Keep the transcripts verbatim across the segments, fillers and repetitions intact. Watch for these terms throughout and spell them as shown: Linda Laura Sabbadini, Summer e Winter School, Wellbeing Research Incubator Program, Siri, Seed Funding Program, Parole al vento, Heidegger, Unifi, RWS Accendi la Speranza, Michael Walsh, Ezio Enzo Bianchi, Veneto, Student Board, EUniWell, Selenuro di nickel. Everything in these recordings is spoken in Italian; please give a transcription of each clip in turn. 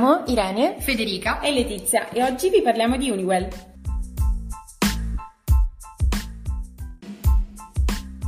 siamo Irene, Federica e Letizia e oggi vi parliamo di EUniWell.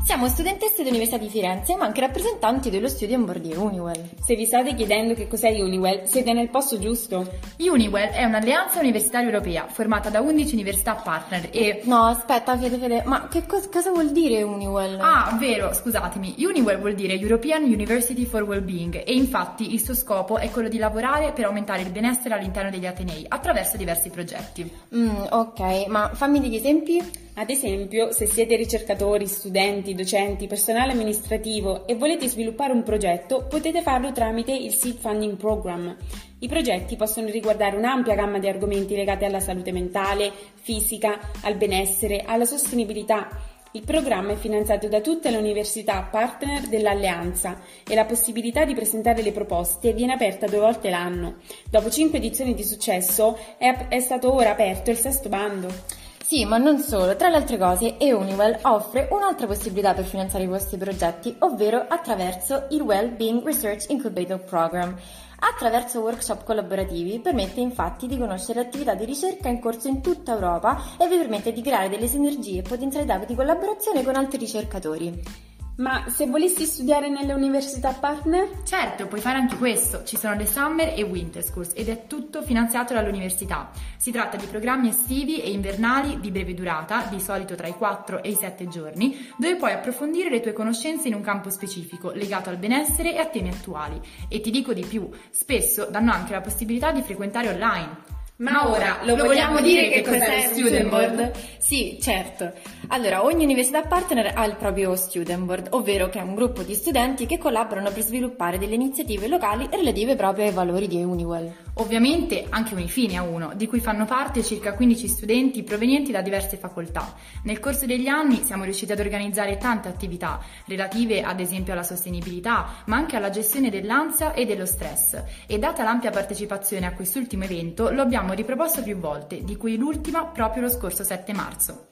Siamo studentesse dell'Università di Firenze, ma anche rappresentanti dello Student Board di EUniWell. Se vi state chiedendo che cos'è EUniWell, siete nel posto giusto. EUniWell è un'alleanza universitaria europea formata da undici università partner e... No, aspetta, Fede, Fede, ma che co- cosa vuol dire EUniWell? Ah, vero, scusatemi. EUniWell vuol dire European University for Wellbeing e infatti il suo scopo è quello di lavorare per aumentare il benessere all'interno degli atenei attraverso diversi progetti. Mm, ok, ma fammi degli esempi. Ad esempio, se siete ricercatori, studenti, docenti, personale amministrativo e volete sviluppare un progetto, potete farlo tramite il Seed Funding Program. I progetti possono riguardare un'ampia gamma di argomenti legati alla salute mentale, fisica, al benessere, alla sostenibilità. Il programma è finanziato da tutte le università partner dell'Alleanza e la possibilità di presentare le proposte viene aperta due volte l'anno. Dopo cinque edizioni di successo è, è stato ora aperto il sesto bando. Sì, ma non solo. Tra le altre cose, EUniWell offre un'altra possibilità per finanziare i vostri progetti, ovvero attraverso il Wellbeing Research Incubator Program. Attraverso workshop collaborativi permette infatti di conoscere attività di ricerca in corso in tutta Europa e vi permette di creare delle sinergie e potenzialità di collaborazione con altri ricercatori. Ma se volessi studiare nelle università partner? Certo, puoi fare anche questo. Ci sono le Summer e Winter School ed è tutto finanziato dall'università. Si tratta di programmi estivi e invernali di breve durata, di solito tra i quattro e i sette giorni, dove puoi approfondire le tue conoscenze in un campo specifico, legato al benessere e a temi attuali. E ti dico di più, spesso danno anche la possibilità di frequentare online. Ma ora, lo, lo vogliamo, vogliamo dire che, che cos'è lo Student Board? Board? Sì, certo. Allora, ogni università partner ha il proprio Student Board, ovvero che è un gruppo di studenti che collaborano per sviluppare delle iniziative locali relative proprio ai valori di EUniWell. Ovviamente anche Unifine ha uno, di cui fanno parte circa quindici studenti provenienti da diverse facoltà. Nel corso degli anni siamo riusciti ad organizzare tante attività relative ad esempio alla sostenibilità, ma anche alla gestione dell'ansia e dello stress. E data l'ampia partecipazione a quest'ultimo evento, lo abbiamo riproposto più volte, di cui l'ultima proprio lo scorso sette marzo.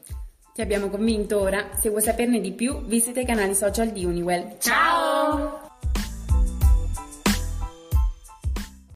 Ti abbiamo convinto ora? Se vuoi saperne di più, visita i canali social di EUniWell. Ciao!